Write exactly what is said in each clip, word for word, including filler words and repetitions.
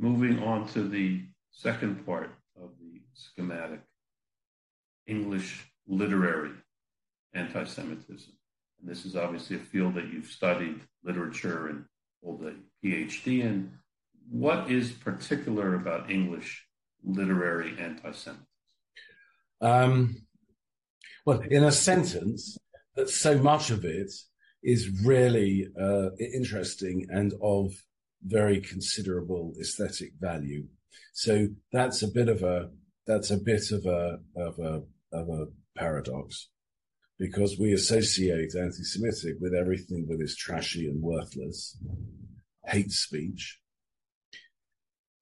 Moving on to the second part of the schematic, English literary anti-Semitism. And this is obviously a field that you've studied literature and hold a PhD in. What is particular about English literary anti-Semitism? Um, well, in a sentence, that so much of it is really uh, interesting and of very considerable aesthetic value. So that's a bit of a that's a bit of a of a of a paradox, because we associate anti-Semitic with everything that is trashy and worthless, hate speech.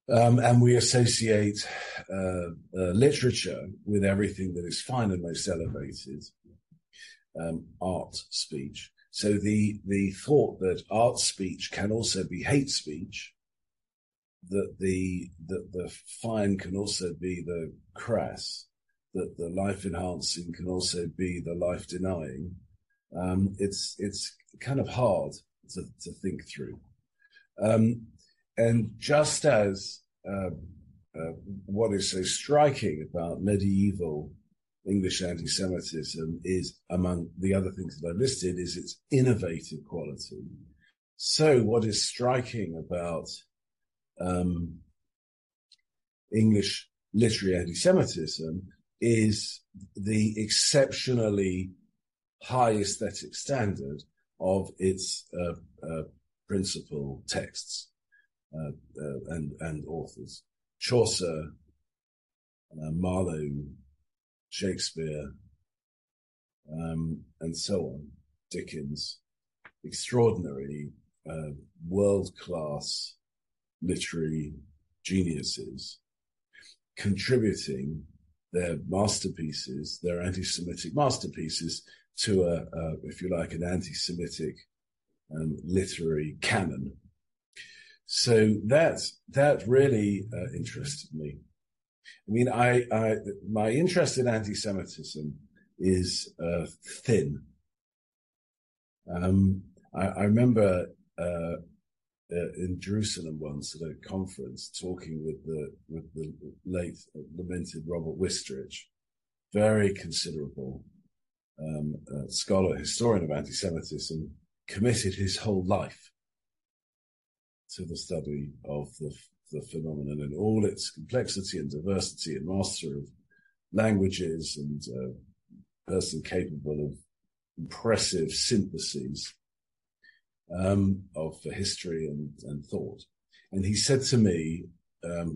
Um, and we associate uh, uh, literature with everything that is fine and most elevated, um, art, speech. So the, the thought that art speech can also be hate speech, that the, that the fine can also be the crass, that the life-enhancing can also be the life-denying, um, it's it's kind of hard to, to think through. Um, and just as uh, uh, what is so striking about medieval English anti-Semitism is, among the other things that I've listed, is its innovative quality. So what is striking about um, English literary anti-Semitism is the exceptionally high aesthetic standard of its uh, uh, principal texts uh, uh, and, and authors. Chaucer, uh, Marlowe, Shakespeare, um, and so on, Dickens, extraordinary, uh, world-class literary geniuses contributing their masterpieces, their anti-Semitic masterpieces, to a, uh, if you like, an anti-Semitic um, literary canon. So that that really uh, interested me. I mean, I, I my interest in anti-Semitism is uh, thin. Um, I, I remember uh, uh, in Jerusalem once at a conference talking with the with the late uh, lamented Robert Wistrich, very considerable um, uh, scholar, historian of anti-Semitism, committed his whole life to the study of the. the phenomenon in all its complexity and diversity, and master of languages, and a uh, person capable of impressive syntheses um, of history and, and thought. And he said to me, um,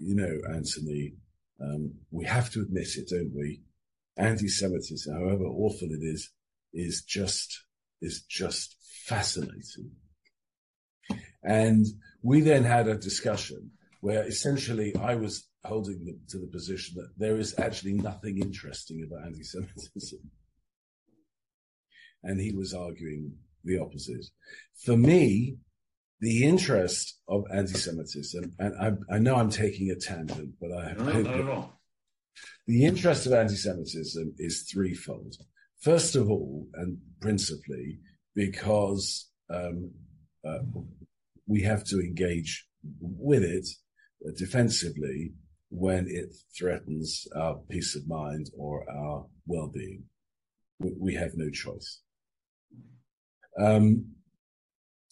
you know, Anthony, um, we have to admit it, don't we? Anti-Semitism, however awful it is, is just, is just fascinating. And we then had a discussion where essentially I was holding the, to the position that there is actually nothing interesting about anti-Semitism. And he was arguing the opposite. For me, the interest of anti-Semitism, and I, I know I'm taking a tangent, but I have no, not at all. The interest of anti-Semitism is threefold. First of all, and principally, because um, uh, we have to engage with it defensively when it threatens our peace of mind or our well-being. We have no choice. Um,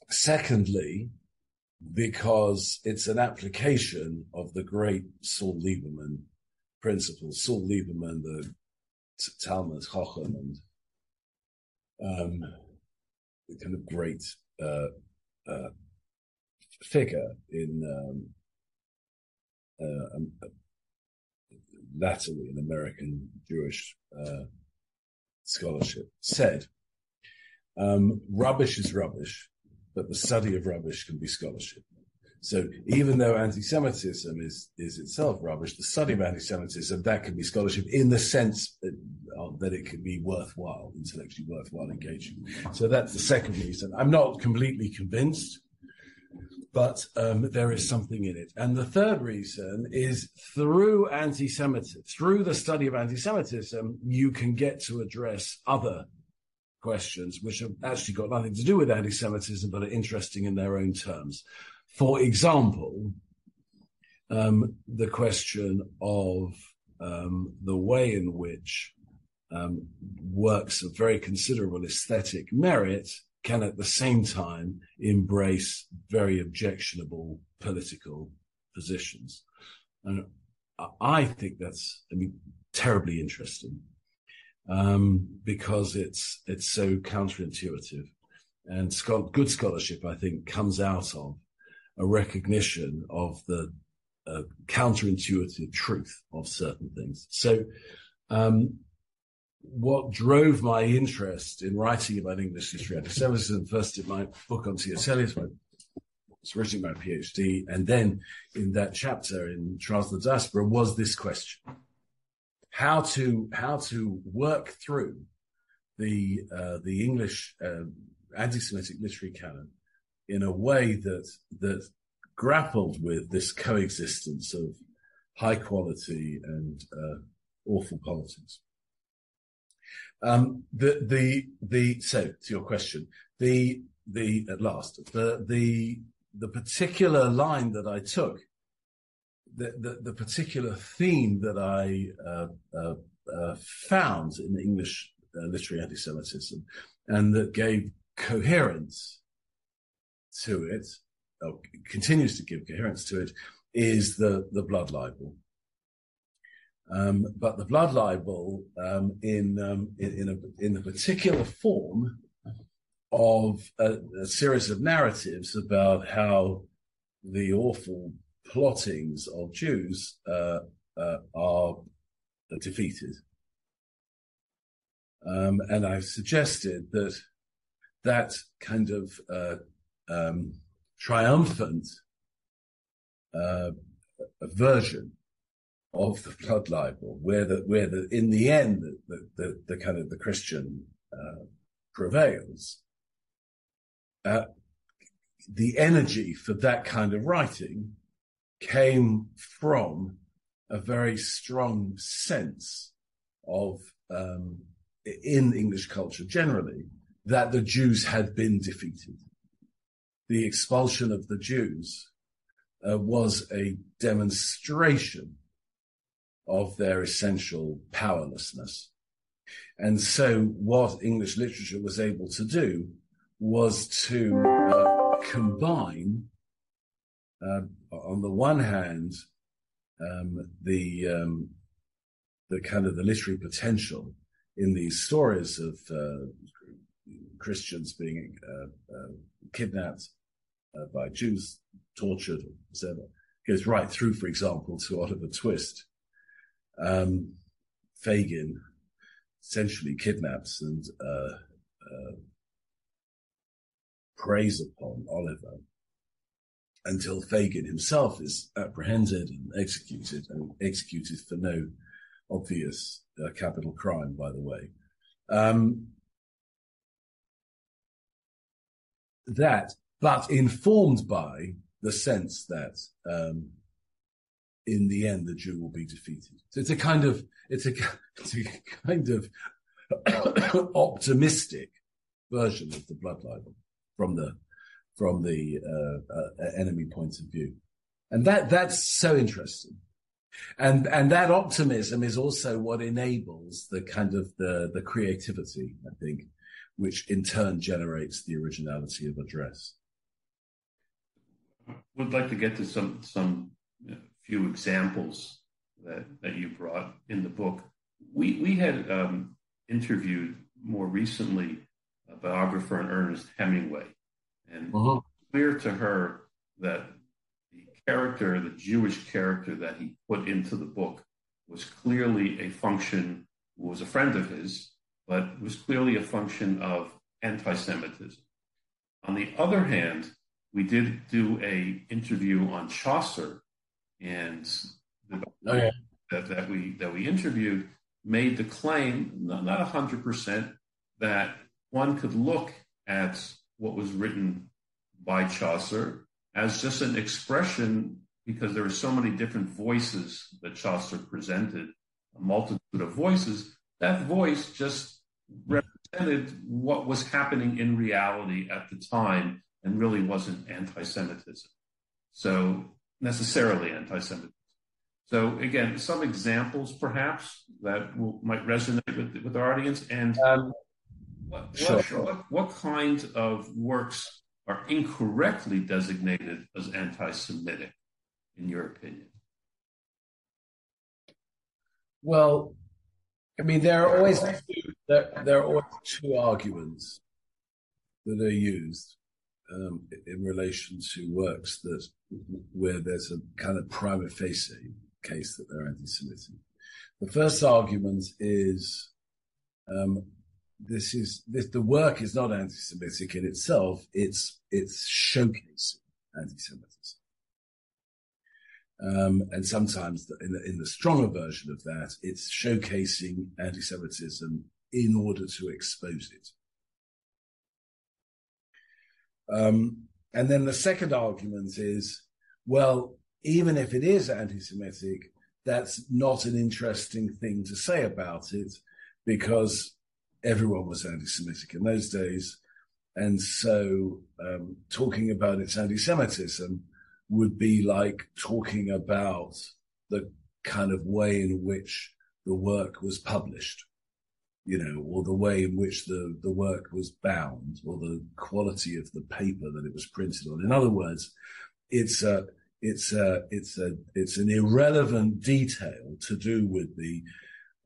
secondly, because it's an application of the great Saul Lieberman principle. Saul Lieberman, the Talmud Chacham, and um, the kind of great uh, uh, figure in um, uh, um, latterly in American Jewish uh, scholarship, said, um, rubbish is rubbish, but the study of rubbish can be scholarship. So even though anti-Semitism is, is itself rubbish, the study of anti-Semitism, that can be scholarship in the sense that, uh, that it can be worthwhile, intellectually worthwhile engaging. So that's the second reason. I'm not completely convinced, but um, there is something in it. And the third reason is through anti-Semitism, through the study of anti-Semitism, you can get to address other questions which have actually got nothing to do with anti-Semitism but are interesting in their own terms. For example, um, the question of um, the way in which um, works of very considerable aesthetic merit can at the same time embrace very objectionable political positions. And I think that's, I mean, terribly interesting um, because it's it's so counterintuitive. And good scholarship, I think, comes out of a recognition of the uh, counterintuitive truth of certain things. So um, what drove my interest in writing about English history after Severson, first in my book on T S. Eliot, my It's written my PhD, and then in that chapter in Trials of the Diaspora was this question: how to how to work through the uh, the English uh, anti-Semitic literary canon in a way that that grappled with this coexistence of high quality and uh, awful politics. Um, the the the so to your question, the the at last the the The particular line that I took, the, the, the particular theme that I uh, uh, uh, found in English uh, literary anti-Semitism, and that gave coherence to it, or continues to give coherence to it, is the, the blood libel. Um, but the blood libel um, in, um, in in a in the particular form of a, a series of narratives about how the awful plottings of Jews uh, uh, are defeated. Um, and I've suggested that that kind of uh, um, triumphant uh, version of the blood libel, where the, where the, in the end, the, the, the kind of the Christian uh, prevails, Uh, the energy for that kind of writing came from a very strong sense of, um, in English culture generally, that the Jews had been defeated. The expulsion of the Jews uh, was a demonstration of their essential powerlessness. And so what English literature was able to do was to uh, combine, uh, on the one hand, um, the um, the kind of the literary potential in these stories of uh, Christians being uh, uh, kidnapped uh, by Jews, tortured, et cetera. It goes right through, for example, to Oliver Twist. Um, Fagin essentially kidnaps and Uh, uh, preys upon Oliver until Fagin himself is apprehended and executed, and executed for no obvious uh, capital crime, by the way. Um, that, but informed by the sense that um, in the end the Jew will be defeated. So it's a kind of it's a, it's a kind of optimistic version of the blood libel from the from the uh, uh, enemy point of view, and that that's so interesting, and and that optimism is also what enables the kind of the the creativity, I think, which in turn generates the originality of address. I would like to get to some some you know, few examples that that you brought in the book. We we had um, interviewed more recently a biographer on Ernest Hemingway, and uh-huh. Clear to her that the character, the Jewish character that he put into the book, was clearly a function, was a friend of his, but was clearly a function of anti-Semitism. On the other hand, we did do a interview on Chaucer, and the oh, yeah. that, that we that we interviewed made the claim, not one hundred percent, that one could look at what was written by Chaucer as just an expression, because there are so many different voices that Chaucer presented, a multitude of voices. That voice just represented what was happening in reality at the time and really wasn't anti-Semitism. So necessarily anti-Semitism. So again, some examples perhaps that will, might resonate with, with our audience, and um, what, sure. what, what kind of works are incorrectly designated as anti-Semitic, in your opinion? Well, I mean, there are always two, there, there are always two arguments that are used um, in relation to works that where there's a kind of prima facie case that they're anti-Semitic. The first argument is um, this is this, the work is not anti-Semitic in itself; it's it's showcasing anti-Semitism. Um, and sometimes in the, in the stronger version of that, it's showcasing anti-Semitism in order to expose it. Um, and then the second argument is, well, even if it is anti-Semitic, that's not an interesting thing to say about it because everyone was anti-Semitic in those days. And so um, talking about its anti-Semitism would be like talking about the kind of way in which the work was published, you know, or the way in which the, the work was bound, or the quality of the paper that it was printed on. In other words, it's a, it's a, it's a, it's an irrelevant detail to do with the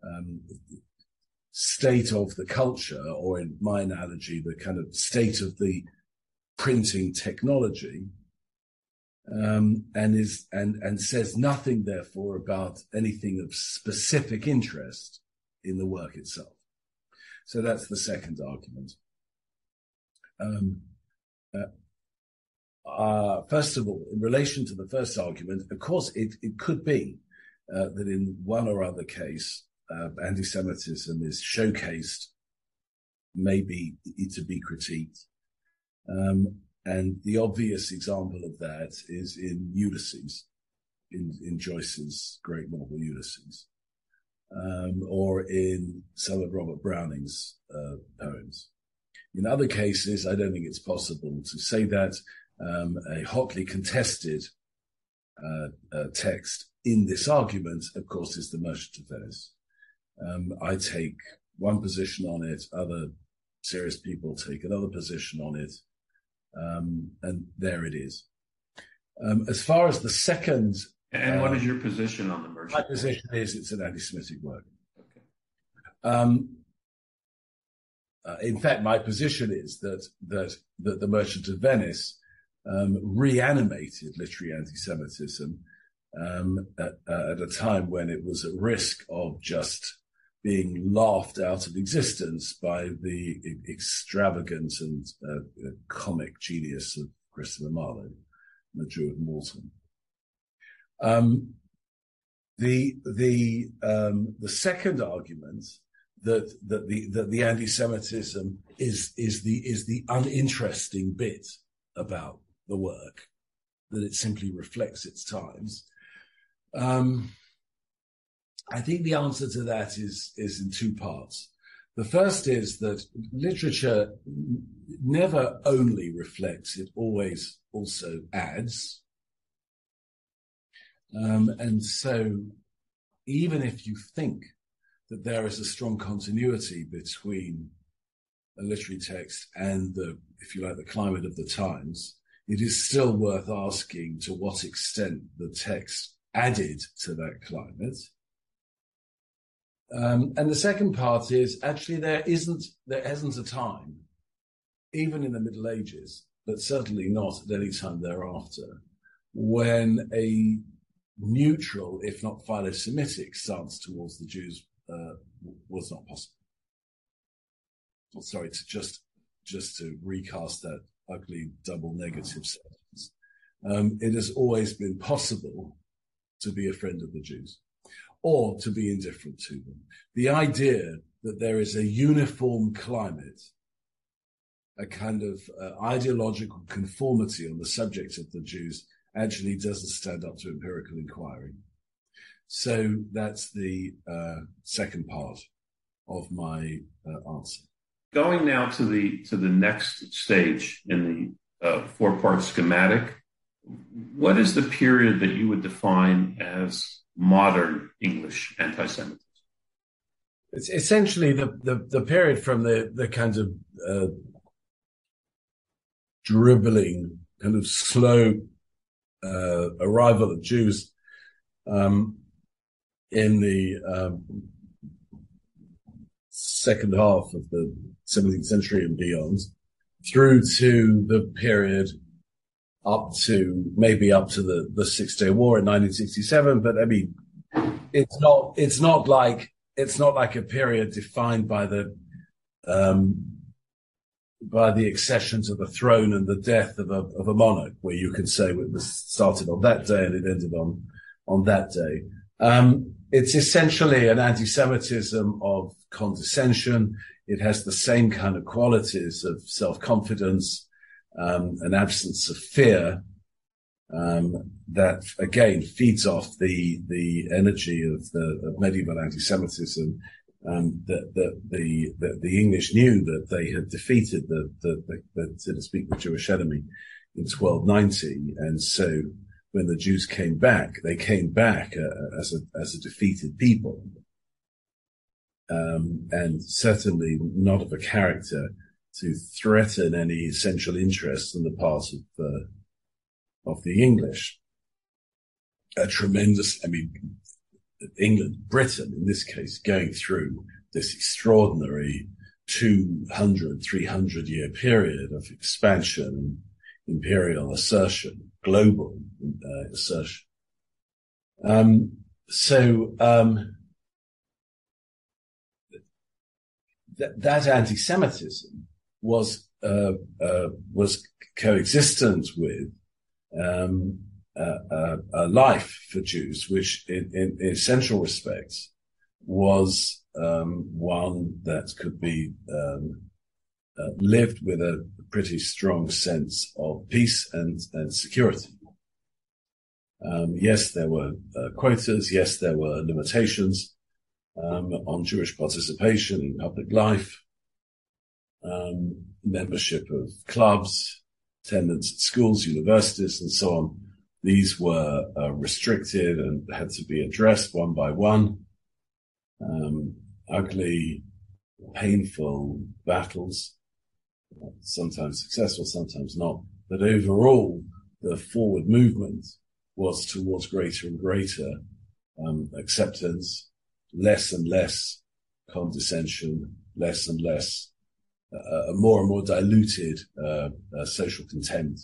um, state of the culture, or in my analogy, the kind of state of the printing technology. Um, and is and, and says nothing, therefore, about anything of specific interest in the work itself. So that's the second argument. Um, uh, uh, first of all, in relation to the first argument, of course, it, it could be uh, that in one or other case, uh, anti-Semitism is showcased, maybe to be critiqued. Um, And the obvious example of that is in Ulysses, in, in Joyce's great novel Ulysses, um, or in some of Robert Browning's uh, poems. In other cases, I don't think it's possible to say that. Um, a hotly contested uh, uh, text in this argument, of course, is the Merchant of Venice. Um, I take one position on it, other serious people take another position on it. Um, and there it is. Um, as far as the second... And what uh, is your position on the Merchant? My position is it's an anti-Semitic work. Okay. Um, uh, in fact, my position is that that, that the Merchant of Venice um, reanimated literary anti-Semitism um, at, uh, at a time when it was at risk of just being laughed out of existence by the extravagant and uh, comic genius of Christopher Marlowe, the Jew of Malta. Um, the the um, the second argument that that the that the anti-Semitism is is the is the uninteresting bit about the work, that it simply reflects its times. Um, I think the answer to that is is in two parts. The first is that literature never only reflects, it always also adds. Um, and so even if you think that there is a strong continuity between a literary text and the, if you like, the climate of the times, it is still worth asking to what extent the text added to that climate. Um, and the second part is actually there isn't, there hasn't a time, even in the Middle Ages, but certainly not at any time thereafter, when a neutral, if not philo-Semitic, stance towards the Jews uh, was not possible. Well, sorry, to just just to recast that ugly double negative sentence, um, it has always been possible to be a friend of the Jews, or to be indifferent to them. The idea that there is a uniform climate, a kind of uh, ideological conformity on the subject of the Jews, actually doesn't stand up to empirical inquiry. So that's the uh, second part of my uh, answer. Going now to the to the next stage in the uh, four-part schematic What is the period that you would define as modern English anti-Semitism? It's essentially the, the, the period from the, the kinds of uh, dribbling, kind of slow uh, arrival of Jews um, in the um, second half of the seventeenth century and beyond, through to the period up to maybe up to the, the Six Day War in nineteen sixty-seven. But I mean, it's not it's not like it's not like a period defined by the um, by the accession to the throne and the death of a of a monarch, where you can say it was started on that day and it ended on on that day. Um, it's essentially an anti-Semitism of condescension. It has the same kind of qualities of self-confidence, Um, an absence of fear, um, that again feeds off the, the energy of the of medieval anti-Semitism, um, that, that the, that the English knew that they had defeated the, the, the, the, so to speak, the Jewish enemy in twelve ninety. And so when the Jews came back, they came back uh, as a, as a defeated people. Um, and certainly not of a character to threaten any essential interest on the part of the, of the English. A tremendous, I mean, England, Britain in this case, going through this extraordinary two hundred, three hundred year period of expansion, imperial assertion, global uh, assertion. Um, so, um, th- that anti-Semitism was uh, uh, was coexistent with um, uh, uh, a life for Jews, which in, in, in essential respects was um, one that could be um, uh, lived with a pretty strong sense of peace and, and security. Um, yes, there were uh, quotas. Yes, there were limitations um, on Jewish participation in public life. Um, membership of clubs, attendance at schools, universities, and so on. These were uh, restricted and had to be addressed one by one. Um, ugly, painful battles, sometimes successful, sometimes not. But overall, the forward movement was towards greater and greater um, acceptance, less and less condescension, less and less a more and more diluted uh, uh, social contempt.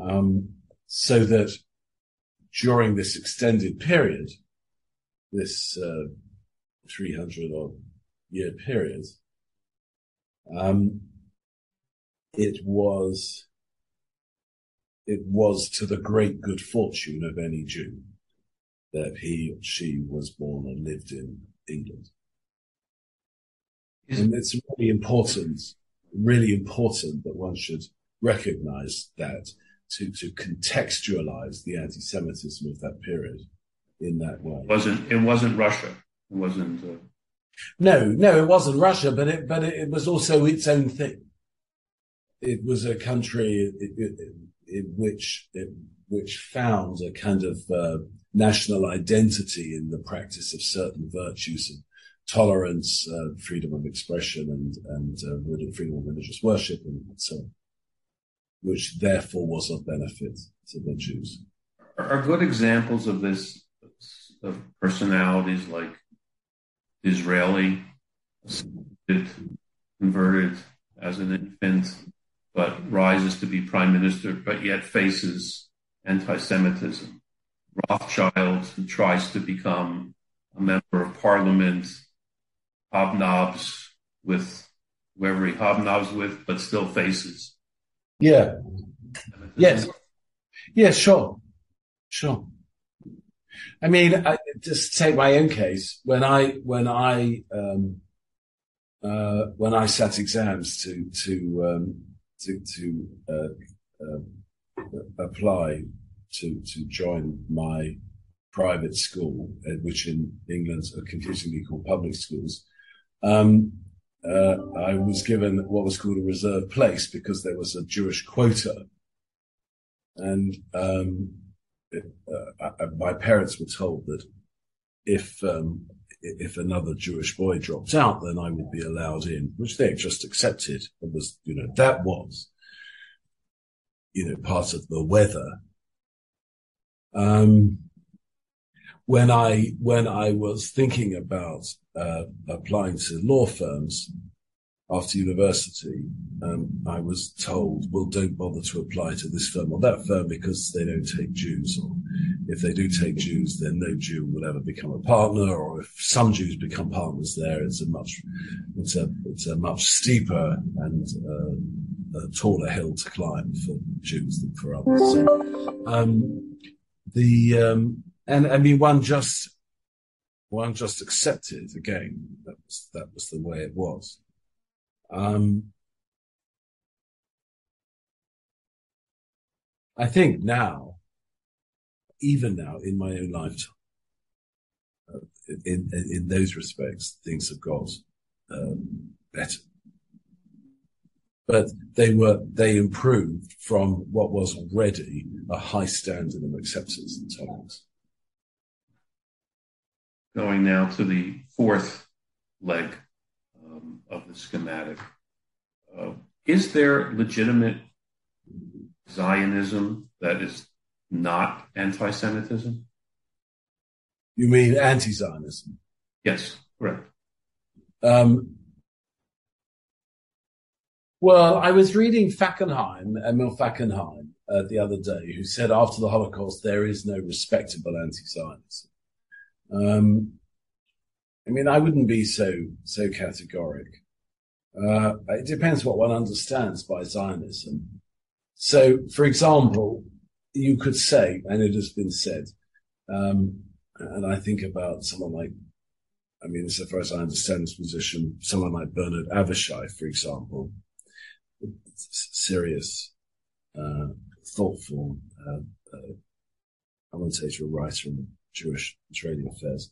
Um, so that during this extended period, this uh, three hundred odd year period, um, it was it was to the great good fortune of any Jew that he or she was born and lived in England. And it's really important, really important that one should recognize that to, to contextualize the anti-Semitism of that period in that way. It wasn't, it wasn't Russia. It wasn't. Uh... No, no, it wasn't Russia, but it, but it was also its own thing. It was a country in, in, in which, in, which found a kind of uh, national identity in the practice of certain virtues and tolerance, uh, freedom of expression, and and uh, freedom of religious worship, and so on, which therefore was of benefit to the Jews. Are good examples of this, of personalities like Disraeli, converted as an infant, but rises to be prime minister, but yet faces anti-Semitism. Rothschild, who tries to become a member of parliament, hobnobs with whoever he hobnobs with, but still faces. Yeah. Yes. Yeah, sure. Sure. I mean, I just take my own case. When I, when I, um, uh, when I sat exams to, to, um, to, to, uh, uh, apply to, to join my private school, which in England are confusingly called public schools, Um, uh, I was given what was called a reserved place because there was a Jewish quota And um, it, uh, I, my parents were told that if um, if another Jewish boy dropped out, then I would be allowed in, which they just accepted. It was, you know, that was, you know, part of the weather. Um, when I when I was thinking about uh, applying to law firms after university, um, I was told, well, don't bother to apply to this firm or that firm because they don't take Jews, or if they do take Jews, then no Jew will ever become a partner, or if some Jews become partners there, it's a much, it's a, it's a much steeper and uh, a taller hill to climb for Jews than for others. So, um, the, um, and I mean, one just, one just accepted again. That was, that was the way it was. Um, I think now, even now in my own lifetime, uh, in, in in those respects, things have got um, better. But they were they improved from what was already a high standard of acceptance and tolerance. Going now to the fourth leg of the schematic. Uh, is there legitimate Zionism that is not anti-Semitism? You mean anti-Zionism? Yes, correct. Um, well, I was reading Fackenheim, Emil Fackenheim, uh, the other day, who said after the Holocaust, there is no respectable anti-Zionism. Um, I mean, I wouldn't be so so categoric. Uh, it depends what one understands by Zionism. So, for example, you could say, and it has been said, um, and I think about someone like, I mean, as far as I understand this position, someone like Bernard Avishai, for example, serious, uh, thoughtful uh, uh, commentator, writer on Jewish Israeli affairs.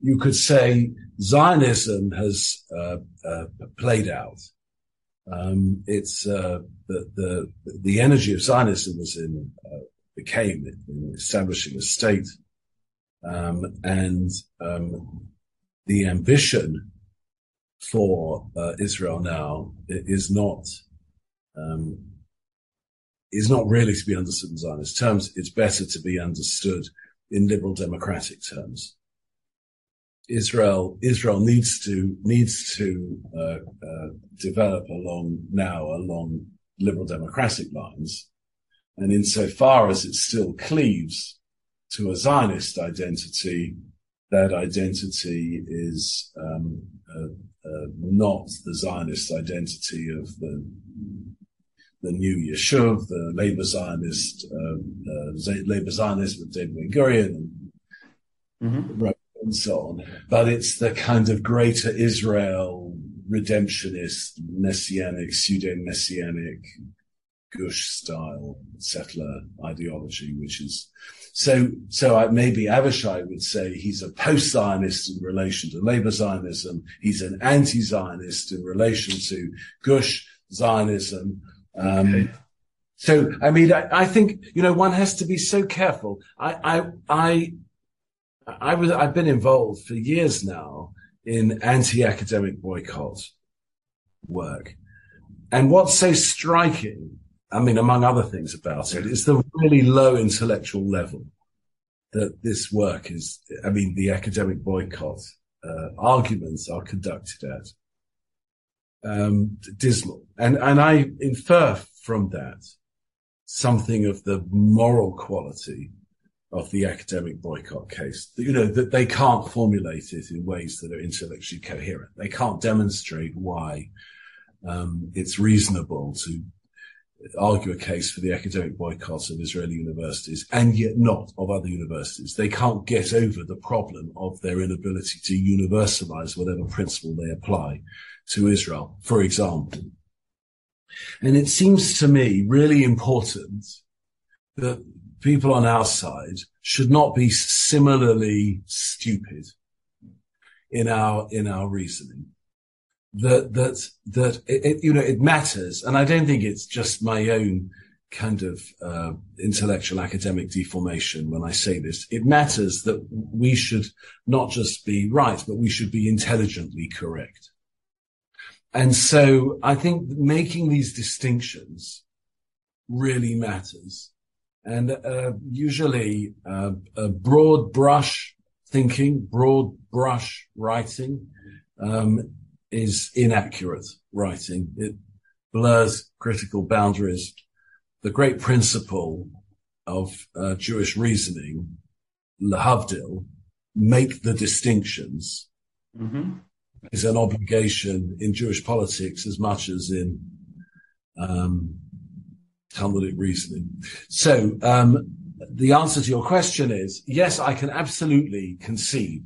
You could say Zionism has uh, uh, played out. Um, it's uh, the, the the energy of Zionism was in uh, became in establishing a state, um, and um, the ambition for uh, Israel now is not um, is not really to be understood in Zionist terms. It's better to be understood in liberal democratic terms. Israel, Israel needs to, needs to, uh, uh, develop along now, along liberal democratic lines. And insofar as it still cleaves to a Zionist identity, that identity is, um, uh, uh, not the Zionist identity of the, the new Yeshuv, the Labour Zionist, uh, uh, Labour Zionist with David Ben-Gurion and mm-hmm. and so on, but it's the kind of greater Israel, redemptionist, messianic, pseudo-messianic, Gush style settler ideology, which is so. So I, maybe Avishai would say he's a post-Zionist in relation to Labour Zionism. He's an anti-Zionist in relation to Gush Zionism. Um, okay. So I mean, I, I think you know one has to be so careful. I, I, I. I was, I've been involved for years now in anti-academic boycott work. And what's so striking, I mean, among other things about it, is the really low intellectual level that this work is, I mean, the academic boycott uh, arguments are conducted at. Um, dismal. And, and I infer from that something of the moral quality of the academic boycott case, you know, that they can't formulate it in ways that are intellectually coherent. They can't demonstrate why um, it's reasonable to argue a case for the academic boycott of Israeli universities and yet not of other universities. They can't get over the problem of their inability to universalize whatever principle they apply to Israel, for example. And it seems to me really important that people on our side should not be similarly stupid in our, in our reasoning. That, that, that, it, it, you know, it matters. And I don't think it's just my own kind of uh, intellectual academic deformation when I say this. It matters that we should not just be right, but we should be intelligently correct. And so I think making these distinctions really matters. And uh, usually uh, a broad brush thinking, broad brush writing um, is inaccurate writing. It blurs critical boundaries. The great principle of uh, Jewish reasoning, Lahavdil, make the distinctions, mm-hmm. is an obligation in Jewish politics as much as in um, Talmudic reasoning. So um, the answer to your question is, yes, I can absolutely conceive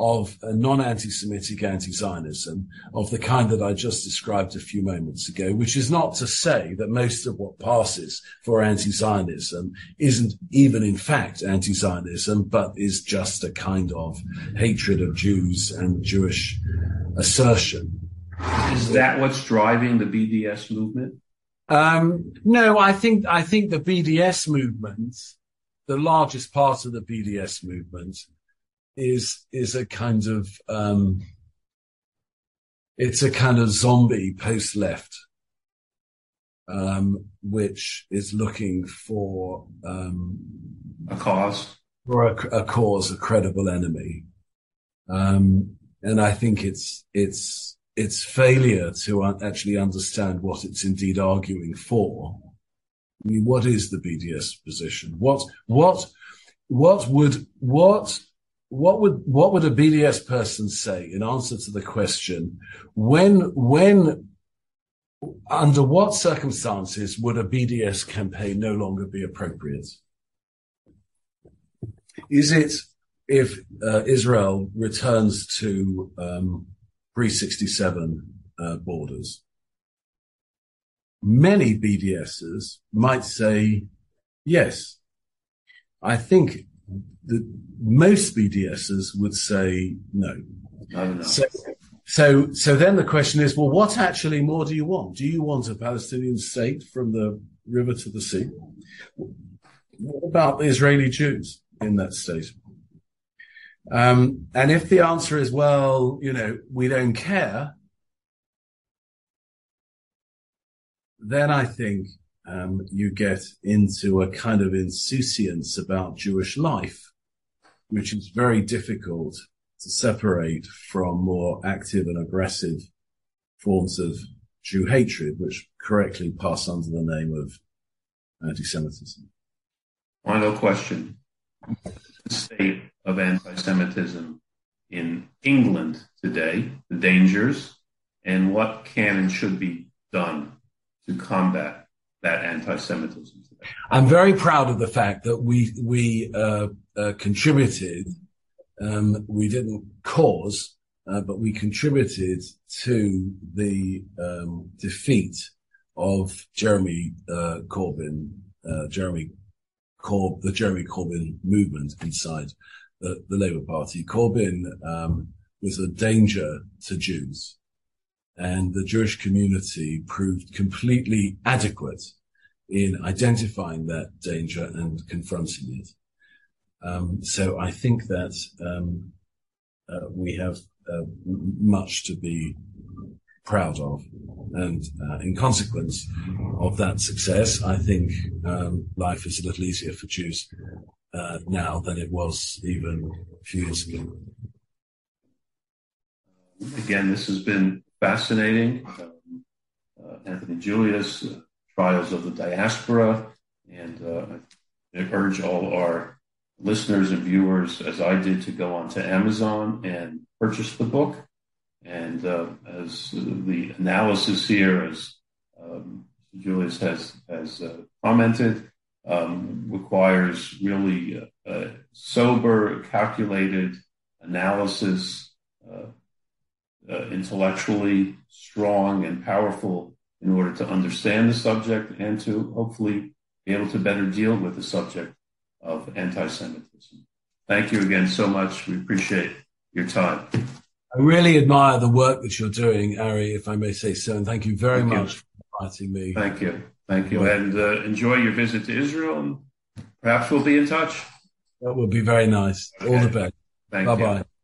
of a non-anti-Semitic anti-Zionism of the kind that I just described a few moments ago, which is not to say that most of what passes for anti-Zionism isn't even in fact anti-Zionism, but is just a kind of hatred of Jews and Jewish assertion. Is that what's driving the B D S movement? Um, no, I think, I think the B D S movement, the largest part of the B D S movement, is is a kind of um it's a kind of zombie post left um which is looking for um a cause for a, a cause a credible enemy, um and I think it's it's it's failure to un- actually understand what it's indeed arguing for. I mean, what is the B D S position? What what what would what What would what would a B D S person say in answer to the question, when when under what circumstances would a B D S campaign no longer be appropriate? Is it if uh, Israel returns to um, pre sixty-seven uh, borders? Many BDSers might say yes. I think. The, most BDSers would say no. no. So, so, so then the question is, well, what actually more do you want? Do you want a Palestinian state from the river to the sea? What about the Israeli Jews in that state? Um, and if the answer is, well, you know, we don't care, then I think um, you get into a kind of insouciance about Jewish life, which is very difficult to separate from more active and aggressive forms of Jew hatred, which correctly pass under the name of anti-Semitism. Final question. The state of anti-Semitism in England today, the dangers, and what can and should be done to combat that anti-Semitism today. I'm very proud of the fact that we, we, uh, Uh, contributed, um, we didn't cause, uh, but we contributed to the um, defeat of Jeremy uh, Corbyn, uh, Jeremy Corb, the Jeremy Corbyn movement inside the, the Labour Party. Corbyn um, was a danger to Jews, and the Jewish community proved completely adequate in identifying that danger and confronting it. Um, so I think that um, uh, we have uh, much to be proud of, and uh, in consequence of that success, I think um, life is a little easier for Jews uh, now than it was even a few years ago. Again, this has been fascinating. Um, uh, Anthony Julius, uh, Trials of the Diaspora, and uh, I urge all our listeners and viewers, as I did, to go onto Amazon and purchase the book. And uh, as the analysis here, as um, Julius has has uh, commented, um, requires really uh, uh, sober, calculated analysis, uh, uh, intellectually strong and powerful in order to understand the subject and to hopefully be able to better deal with the subject of anti-Semitism. Thank you again so much. We appreciate your time. I really admire the work that you're doing, Ari, if I may say so, and thank you very thank much you. for inviting me. Thank you. Thank you. And uh, enjoy your visit to Israel. And perhaps we'll be in touch. That would be very nice. Okay. All the best. Thank you. Bye-bye.